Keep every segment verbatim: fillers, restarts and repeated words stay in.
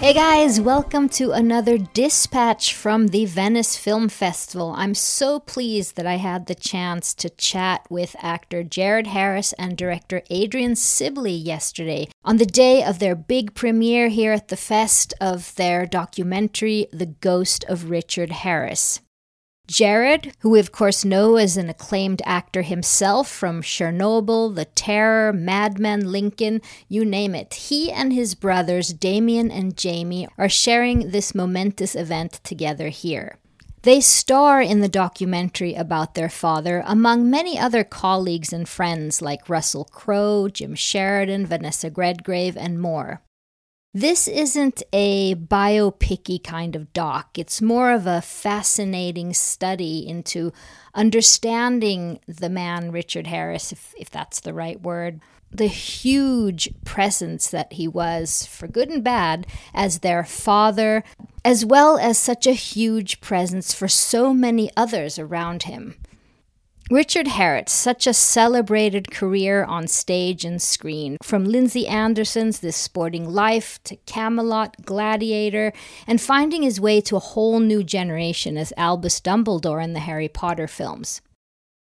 Hey guys, welcome to another dispatch from the Venice Film Festival. I'm so pleased that I had the chance to chat with actor Jared Harris and director Adrian Sibley yesterday on the day of their big premiere here at the fest of their documentary, The Ghost of Richard Harris. Jared, who we of course know as an acclaimed actor himself from Chernobyl, The Terror, Mad Men, Lincoln, you name it, he and his brothers Damien and Jamie are sharing this momentous event together here. They star in the documentary about their father, among many other colleagues and friends like Russell Crowe, Jim Sheridan, Vanessa Redgrave, and more. This isn't a biopic-y kind of doc. It's more of a fascinating study into understanding the man Richard Harris, if, if that's the right word, the huge presence that he was, for good and bad, as their father, as well as such a huge presence for so many others around him. Richard Harris, such a celebrated career on stage and screen, from Lindsay Anderson's This Sporting Life to Camelot, Gladiator, and finding his way to a whole new generation as Albus Dumbledore in the Harry Potter films.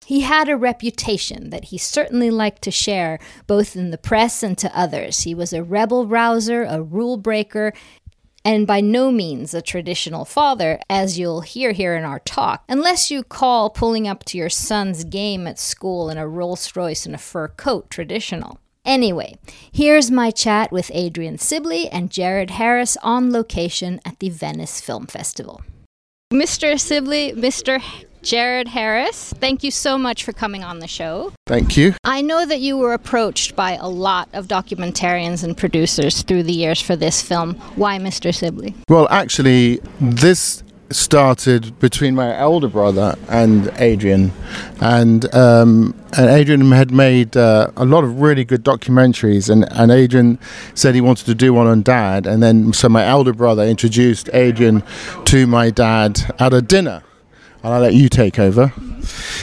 He had a reputation that he certainly liked to share, both in the press and to others. He was a rebel-rouser, a rule-breaker, and by no means a traditional father, as you'll hear here in our talk, unless you call pulling up to your son's game at school in a Rolls-Royce and a fur coat traditional. Anyway, here's my chat with Adrian Sibley and Jared Harris on location at the Venice Film Festival. Mister Sibley, Mister Jared Harris, thank you so much for coming on the show. Thank you. I know that you were approached by a lot of documentarians and producers through the years for this film. Why Mister Sibley? Well, actually, this started between my elder brother and Adrian. And um, and Adrian had made uh, a lot of really good documentaries. And, and Adrian said he wanted to do one on Dad. And then so my elder brother introduced Adrian to my dad at a dinner. And I'll let you take over.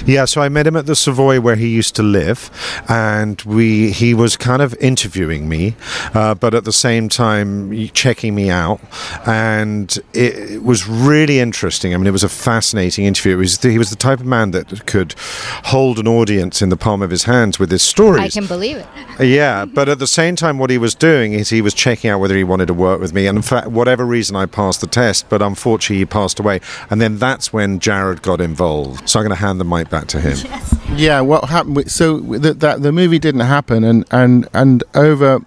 Yeah, so I met him at the Savoy where he used to live, and we he was kind of interviewing me, uh, but at the same time checking me out, and it, it was really interesting. I mean, it was a fascinating interview. It was the, he was the type of man that could hold an audience in the palm of his hands with his stories. I can believe it. Yeah, but at the same time, what he was doing is he was checking out whether he wanted to work with me, and in fact, whatever reason, I passed the test, but unfortunately, he passed away, and then that's when Jared got involved. So I'm going to hand the mic back to him. Yes. Yeah, what happened? So the, that the movie didn't happen, and and and over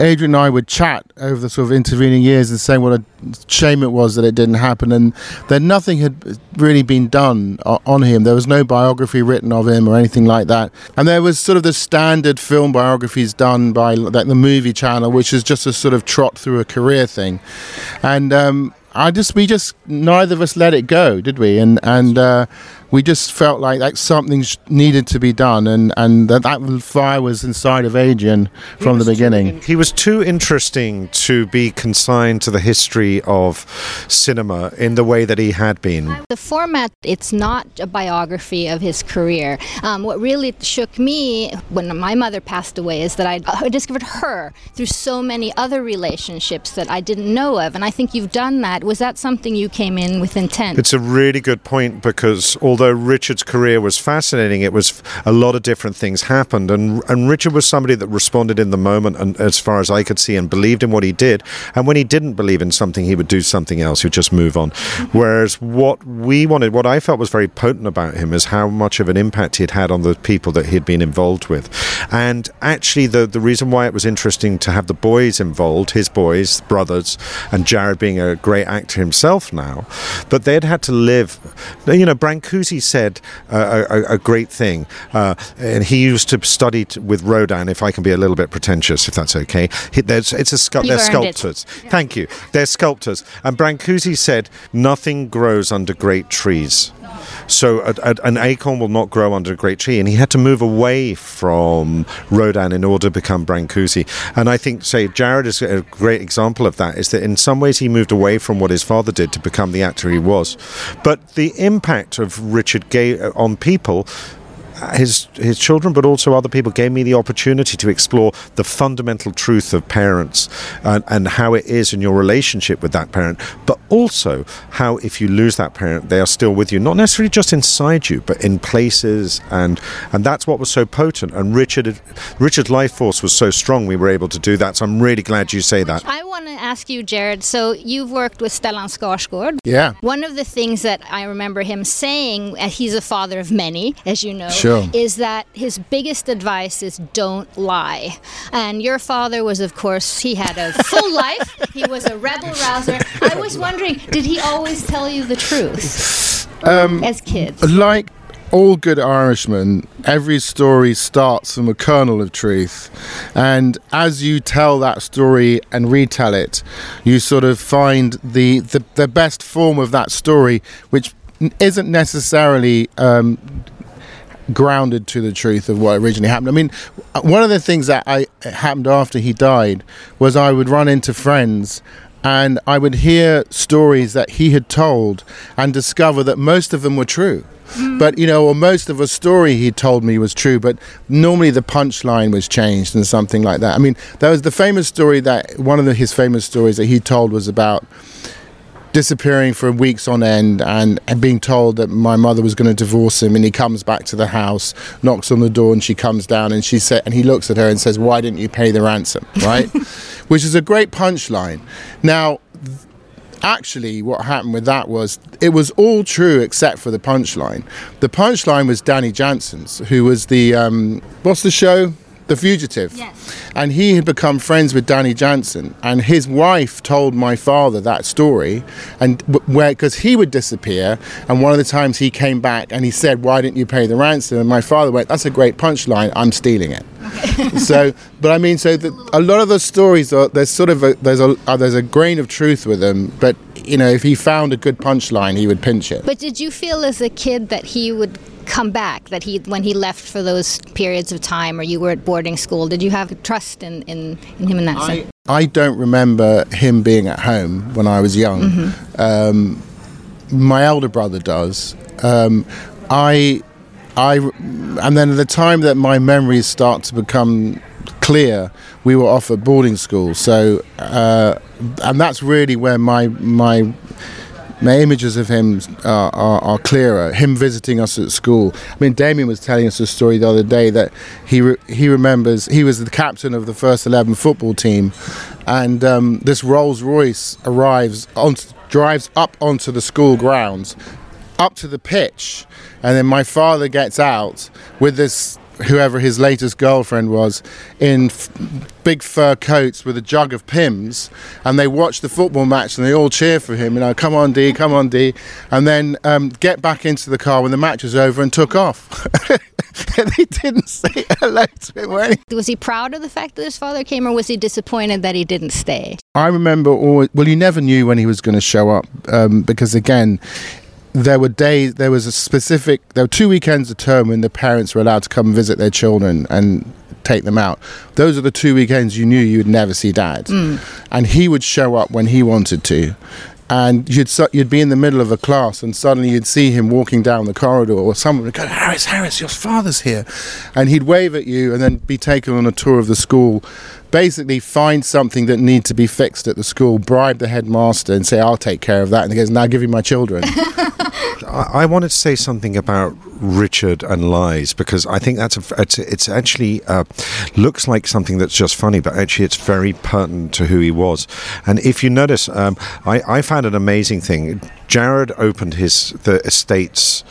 Adrian and I would chat over the sort of intervening years and saying what a shame it was that it didn't happen, and then nothing had really been done on him. There was no biography written of him or anything like that, and there was sort of the standard film biographies done by like the Movie Channel, which is just a sort of trot through a career thing, and um I just, we just, neither of us let it go, did we? And and uh, we just felt like, like something sh- needed to be done, and, and that, that fire was inside of Adrian from the beginning. He was too interesting to be consigned to the history of cinema in the way that he had been. The format, it's not a biography of his career. Um, what really shook me when my mother passed away is that I uh, discovered her through so many other relationships that I didn't know of, and I think you've done that. Was that something you came in with intent? It's a really good point, because although although Richard's career was fascinating, it was a lot of different things happened, and and Richard was somebody that responded in the moment, and as far as I could see, and believed in what he did, and when he didn't believe in something, he would do something else, he'd just move on. Whereas what we wanted, what I felt was very potent about him, is how much of an impact he'd had on the people that he'd been involved with. And actually the the reason why it was interesting to have the boys involved, his boys, brothers, and Jared being a great actor himself now, but they'd had to live, you know, Brancusi said uh, a, a great thing, uh, and he used to study t- with Rodin, if I can be a little bit pretentious, if that's okay. He, there's, it's a scu- they're sculptors. It. Yeah. Thank you. They're sculptors. And Brancusi said, nothing grows under great trees. So a, a, an acorn will not grow under a great tree, and he had to move away from Rodin in order to become Brancusi. And I think, say, Jared is a great example of that, is that in some ways he moved away from what his father did to become the actor he was. But the impact of Richard gave on people, his his children, but also other people, gave me the opportunity to explore the fundamental truth of parents and, and how it is in your relationship with that parent, but also how if you lose that parent, they are still with you, not necessarily just inside you, but in places, and and that's what was so potent. And Richard Richard's life force was so strong, we were able to do that, so I'm really glad you say that. I want to ask you, Jared, so you've worked with Stellan Skarsgård. Yeah. One of the things that I remember him saying, he's a father of many, as you know, Sure. is that his biggest advice is don't lie. And your father was, of course, he had a full life. He was a rebel-rouser. I was wondering, did he always tell you the truth um, as kids? Like all good Irishmen, every story starts from a kernel of truth. And as you tell that story and retell it, you sort of find the, the, the best form of that story, which isn't necessarily... Um, grounded to the truth of what originally happened. I mean, one of the things that I happened after he died was I would run into friends and I would hear stories that he had told and discover that most of them were true. Mm. But, you know, or most of a story he told me was true, but normally the punchline was changed and something like that. I mean, there was the famous story that one of the, his famous stories that he told was about disappearing for weeks on end and, and being told that my mother was going to divorce him, and he comes back to the house, knocks on the door, and she comes down and she said, and he looks at her and says, why didn't you pay the ransom, right? Which is a great punchline. Now, th- actually what happened with that was it was all true except for the punchline. The punchline was Danny Jansen's, who was the, um, what's the show? The Fugitive. Yes. And he had become friends with Danny Jansen, and his wife told my father that story, and w- where because he would disappear, and one of the times he came back and he said, why didn't you pay the ransom? And my father went, that's a great punchline, I'm stealing it. Okay. So, but I mean, so the, a lot of those stories are, there's sort of a, there's a uh, there's a grain of truth with them, but you know, if he found a good punchline, he would pinch it. But did you feel as a kid that he would come back, that he, when he left for those periods of time, or you were at boarding school, did you have trust in, in, in him in that sense? I don't remember him being at home when I was young. Mm-hmm. Um, my elder brother does. Um, I, I, and then at the time that my memories start to become clear, we were off at boarding school. So, uh, and that's really where my my. My images of him are, are, are clearer. Him visiting us at school. I mean, Damien was telling us a story the other day that he re- he remembers he was the captain of the first eleven football team, and um, this Rolls Royce arrives on drives up onto the school grounds, up to the pitch, and then my father gets out with this, whoever his latest girlfriend was, in f- big fur coats with a jug of Pims, and they watch the football match and they all cheer for him, you know, come on D, come on D, and then um, get back into the car when the match was over and took off. And they didn't say hello to him or anything. Was he proud of the fact that his father came, or was he disappointed that he didn't stay? I remember always, well, you never knew when he was going to show up, um, because again, There were days, there was a specific, there were two weekends a term when the parents were allowed to come visit their children and take them out. Those are the two weekends you knew you'd never see Dad. Mm. And he would show up when he wanted to. And you'd su- you'd be in the middle of a class, and suddenly you'd see him walking down the corridor, or someone would go, Harris, Harris, your father's here. And he'd wave at you and then be taken on a tour of the school, basically find something that needed to be fixed at the school, bribe the headmaster and say, I'll take care of that. And he goes, now give me my children. I, I wanted to say something about Richard and lies, because I think that's a, it's, it's actually uh, looks like something that's just funny, but actually it's very pertinent to who he was. And if you notice, um, I, I found an amazing thing. Jared opened his the estate's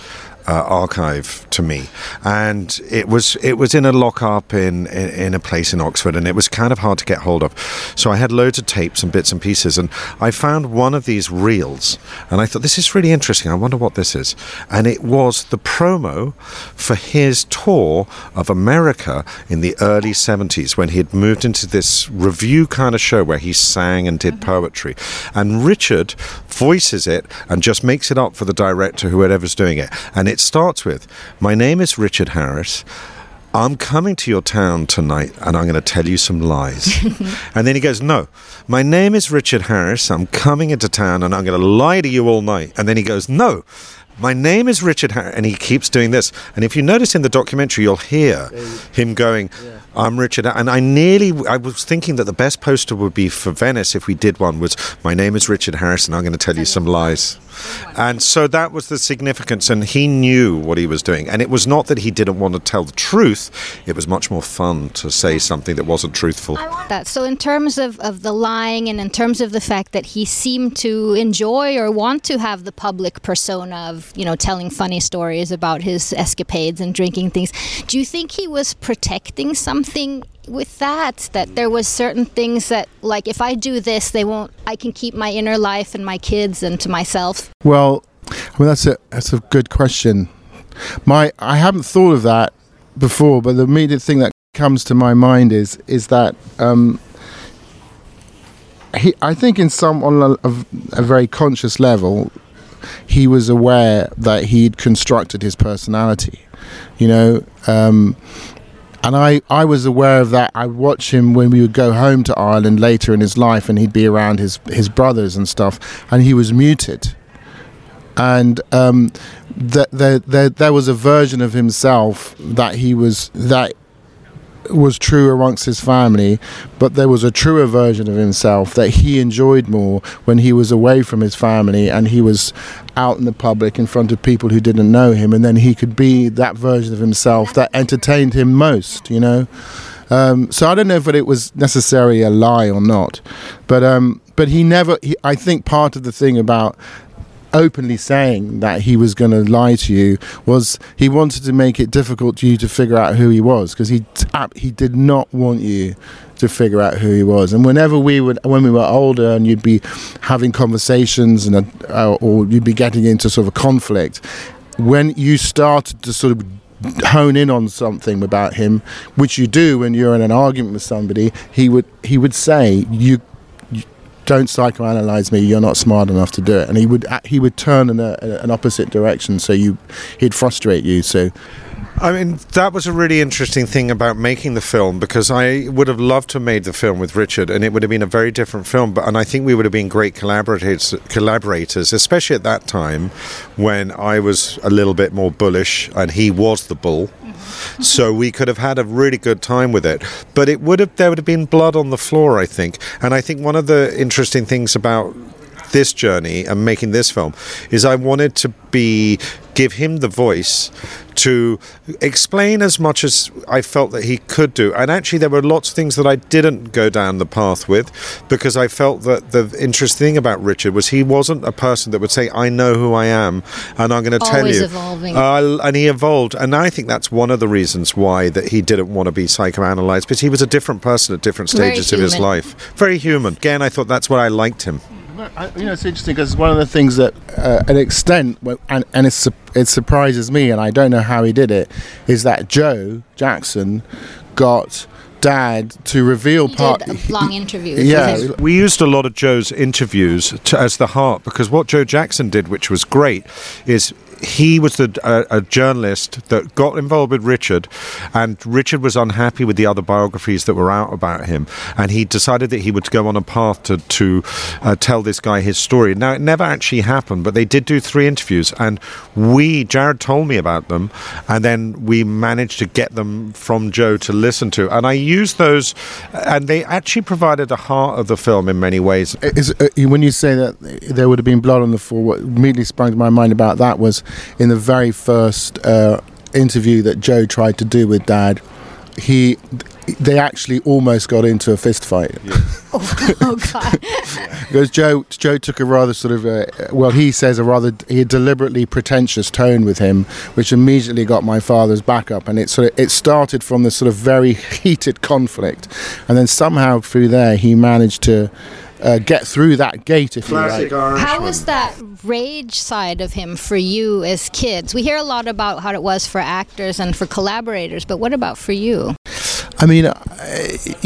Uh, archive to me, and it was it was in a lockup in, in in a place in Oxford, and it was kind of hard to get hold of, so I had loads of tapes and bits and pieces, and I found one of these reels, and I thought, this is really interesting, I wonder what this is. And it was the promo for his tour of America in the early seventies, when he had moved into this review kind of show where he sang and did poetry, and Richard voices it and just makes it up for the director, whoever's doing it. And it starts with, "My name is Richard Harris. I'm coming to your town tonight, and I'm going to tell you some lies." And then he goes, "No, my name is Richard Harris. I'm coming into town, and I'm going to lie to you all night." And then he goes, "No, my name is Richard Harris." And he keeps doing this. And if you notice in the documentary, you'll hear him going, yeah. I'm Richard. And I nearly, I was thinking that the best poster would be for Venice, if we did one, was, "My name is Richard Harris, and I'm going to tell you some lies." And so that was the significance, and he knew what he was doing. And it was not that he didn't want to tell the truth, it was much more fun to say something that wasn't truthful. That. So in terms of, of the lying, and in terms of the fact that he seemed to enjoy or want to have the public persona of, you know, telling funny stories about his escapades and drinking things, do you think he was protecting something with that, that there was certain things that, like, if I do this, they won't, I can keep my inner life and my kids and to myself? Well, I mean, that's a that's a good question. My I haven't thought of that before, but the immediate thing that comes to my mind is is that um, he, I think in some, on a, a very conscious level, he was aware that he'd constructed his personality, you know. Um, And I, I was aware of that. I'd watch him when we would go home to Ireland later in his life, and he'd be around his, his brothers and stuff, and he was muted. And um, th- th- th- there was a version of himself that he was that was true amongst his family, but there was a truer version of himself that he enjoyed more when he was away from his family and he was out in the public in front of people who didn't know him, and then he could be that version of himself that entertained him most, you know. Um, so I don't know if it was necessarily a lie or not, but um, but he never. He, I think part of the thing about openly saying that he was going to lie to you was he wanted to make it difficult to you to figure out who he was, because he t- he did not want you to figure out who he was. And whenever we would, when we were older, and you'd be having conversations and a, uh, or you'd be getting into sort of a conflict, when you started to sort of hone in on something about him, which you do when you're in an argument with somebody, he would he would say, you. Don't psychoanalyze me, you're not smart enough to do it. And he would he would turn in a, an opposite direction, so you he'd frustrate you. So I mean, that was a really interesting thing about making the film, because I would have loved to have made the film with Richard, and it would have been a very different film. But and I think we would have been great collaborators, collaborators, especially at that time when I was a little bit more bullish and he was the bull. So we could have had a really good time with it, but it would have there would have been blood on the floor, I think. And I think one of the interesting things about this journey and making this film is I wanted to be give him the voice to explain as much as I felt that he could do. And actually there were lots of things that I didn't go down the path with, because I felt that the interesting thing about Richard was he wasn't a person that would say, I know who I am and I'm going to tell you. Always evolving. Uh, and he evolved. And I think that's one of the reasons why that he didn't want to be psychoanalyzed, because he was a different person at different stages of his life. Very human. Again, I thought that's what I liked him. I, you know, it's interesting, because one of the things that, uh, an extent, and, and it's, it surprises me, and I don't know how he did it, is that Joe Jackson got Dad to reveal he part. Did long interviews. Yeah, we used a lot of Joe's interviews to, as the heart, because what Joe Jackson did, which was great, is. He was the, uh, a journalist that got involved with Richard, and Richard was unhappy with the other biographies that were out about him, and he decided that he would go on a path to, to uh, tell this guy his story. Now, it never actually happened, but they did do three interviews, and we, Jared told me about them, and then we managed to get them from Joe to listen to, and I used used those, and they actually provided the heart of the film in many ways. Is, uh, when you say that there would have been blood on the floor, what immediately sprung to my mind about that was in the very first uh, interview that Joe tried to do with Dad, he they actually almost got into a fist fight. Yeah. oh, oh god because Joe Joe took a rather sort of a, well he says a rather a deliberately pretentious tone with him, which immediately got my father's back up, and it sort of it started from this sort of very heated conflict, and then somehow through there he managed to Uh, get through that gate, if you like. How was that rage side of him for you as kids? We hear a lot about how it was for actors and for collaborators, but what about for you? I mean, uh,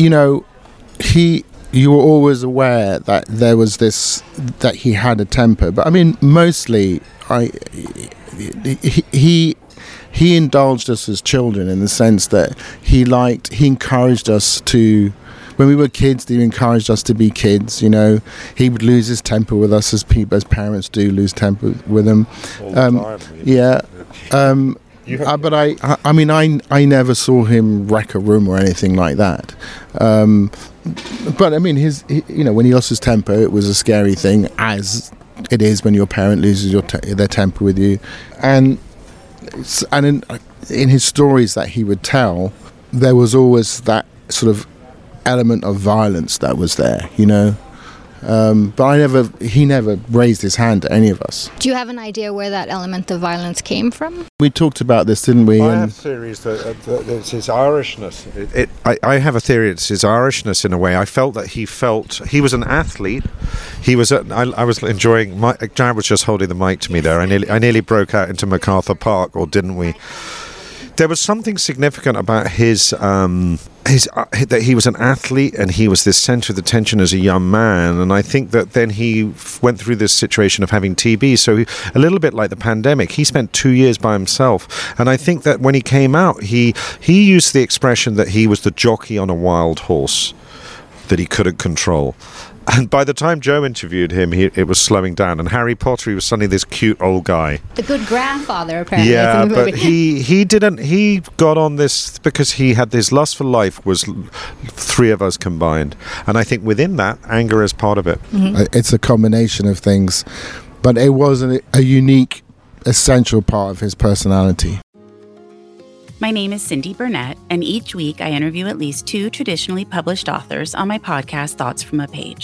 you know, he... you were always aware that there was this, that he had a temper. But I mean, mostly, I he... he He indulged us as children in the sense that he liked, he encouraged us to, when we were kids, he encouraged us to be kids, you know. He would lose his temper with us as people, as parents do lose temper with them. Um, time, yeah. Um, uh, but I, I, I mean, I, I never saw him wreck a room or anything like that. Um, but I mean, his, he, you know, when he lost his temper, it was a scary thing, as it is when your parent loses your te- their temper with you. And, And in, in his stories that he would tell, there was always that sort of element of violence that was there, you know. Um, but I never, he never raised his hand to any of us. Do you have an idea where that element of violence came from? We talked about this, didn't we? I have theories that, uh, that it's his Irishness. It, it, I, I have a theory it's his Irishness in a way. I felt that he felt, he was an athlete. He was, at, I, I was enjoying, my, Jared was just holding the mic to me there. I nearly, I nearly broke out into MacArthur Park, or didn't we? There was something significant about his, um, his uh, that he was an athlete and he was this centre of attention as a young man. And I think that then he f- went through this situation of having T B. So he, a little bit like the pandemic, he spent two years by himself. And I think that when he came out, he he used the expression that he was the jockey on a wild horse that he couldn't control. And by the time Joe interviewed him, he, it was slowing down. And Harry Potter, he was suddenly this cute old guy. The good grandfather, apparently. Yeah, but he, he didn't... He got on this because he had this lust for life was three of us combined. And I think within that, anger is part of it. Mm-hmm. It's a combination of things. But it was a, a unique, essential part of his personality. My name is Cindy Burnett, and each week I interview at least two traditionally published authors on my podcast, Thoughts from a Page.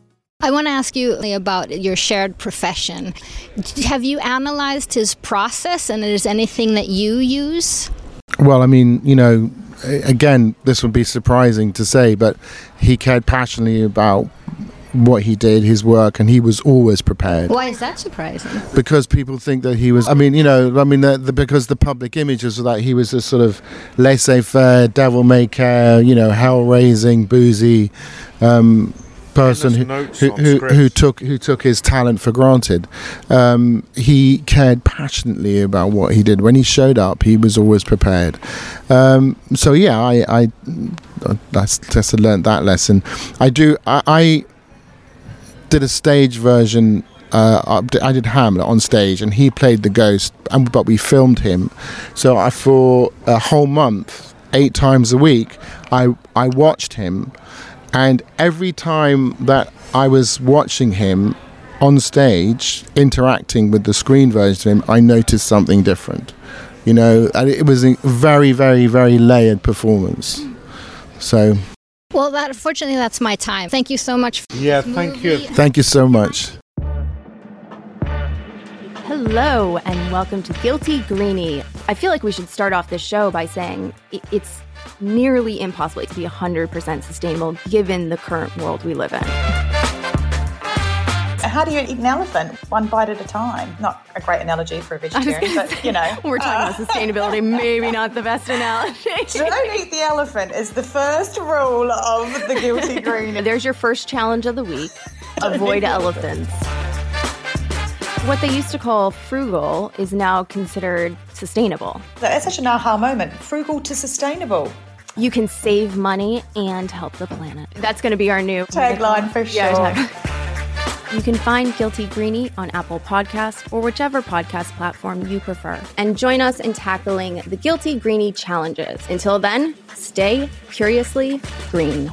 I want to ask you about your shared profession. Have you analyzed his process, and is anything that you use? Well, I mean, you know, again, this would be surprising to say, but he cared passionately about what he did, his work, and he was always prepared. Why is that surprising? Because people think that he was, I mean, you know, I mean, the, the, because the public image is that he was this sort of laissez-faire, devil-may-care, you know, hell-raising, boozy um person who who, who who took who took his talent for granted. Um, he cared passionately about what he did. When he showed up, he was always prepared. Um, so yeah, I I, I that's, that's I learned that lesson. I do. I, I did a stage version. Uh, I did Hamlet on stage, and he played the ghost. And but we filmed him. So I for a whole month, eight times a week, I I watched him. And every time that I was watching him on stage, interacting with the screen version of him, I noticed something different. You know, and it was a very, very, very layered performance. So. Well, that, fortunately, that's my time. Thank you so much. Yeah, thank you. Thank you so much. Hello, and welcome to Guilty Greenie. I feel like we should start off this show by saying it's nearly impossible to be one hundred percent sustainable given the current world we live in. How do you eat an elephant? One bite at a time. Not a great analogy for a vegetarian, but, say, you know. We're talking uh, about sustainability, maybe not the best analogy. Don't eat the elephant is the first rule of the Guilty Greenie. There's your first challenge of the week. Avoid elephants. elephants. What they used to call frugal is now considered sustainable. That's such an aha moment, frugal to sustainable. You can save money and help the planet. That's going to be our new tagline for sure. Yeah, tag- you can find Guilty Greenie on Apple Podcasts or whichever podcast platform you prefer. And join us in tackling the Guilty Greenie challenges. Until then, stay curiously green.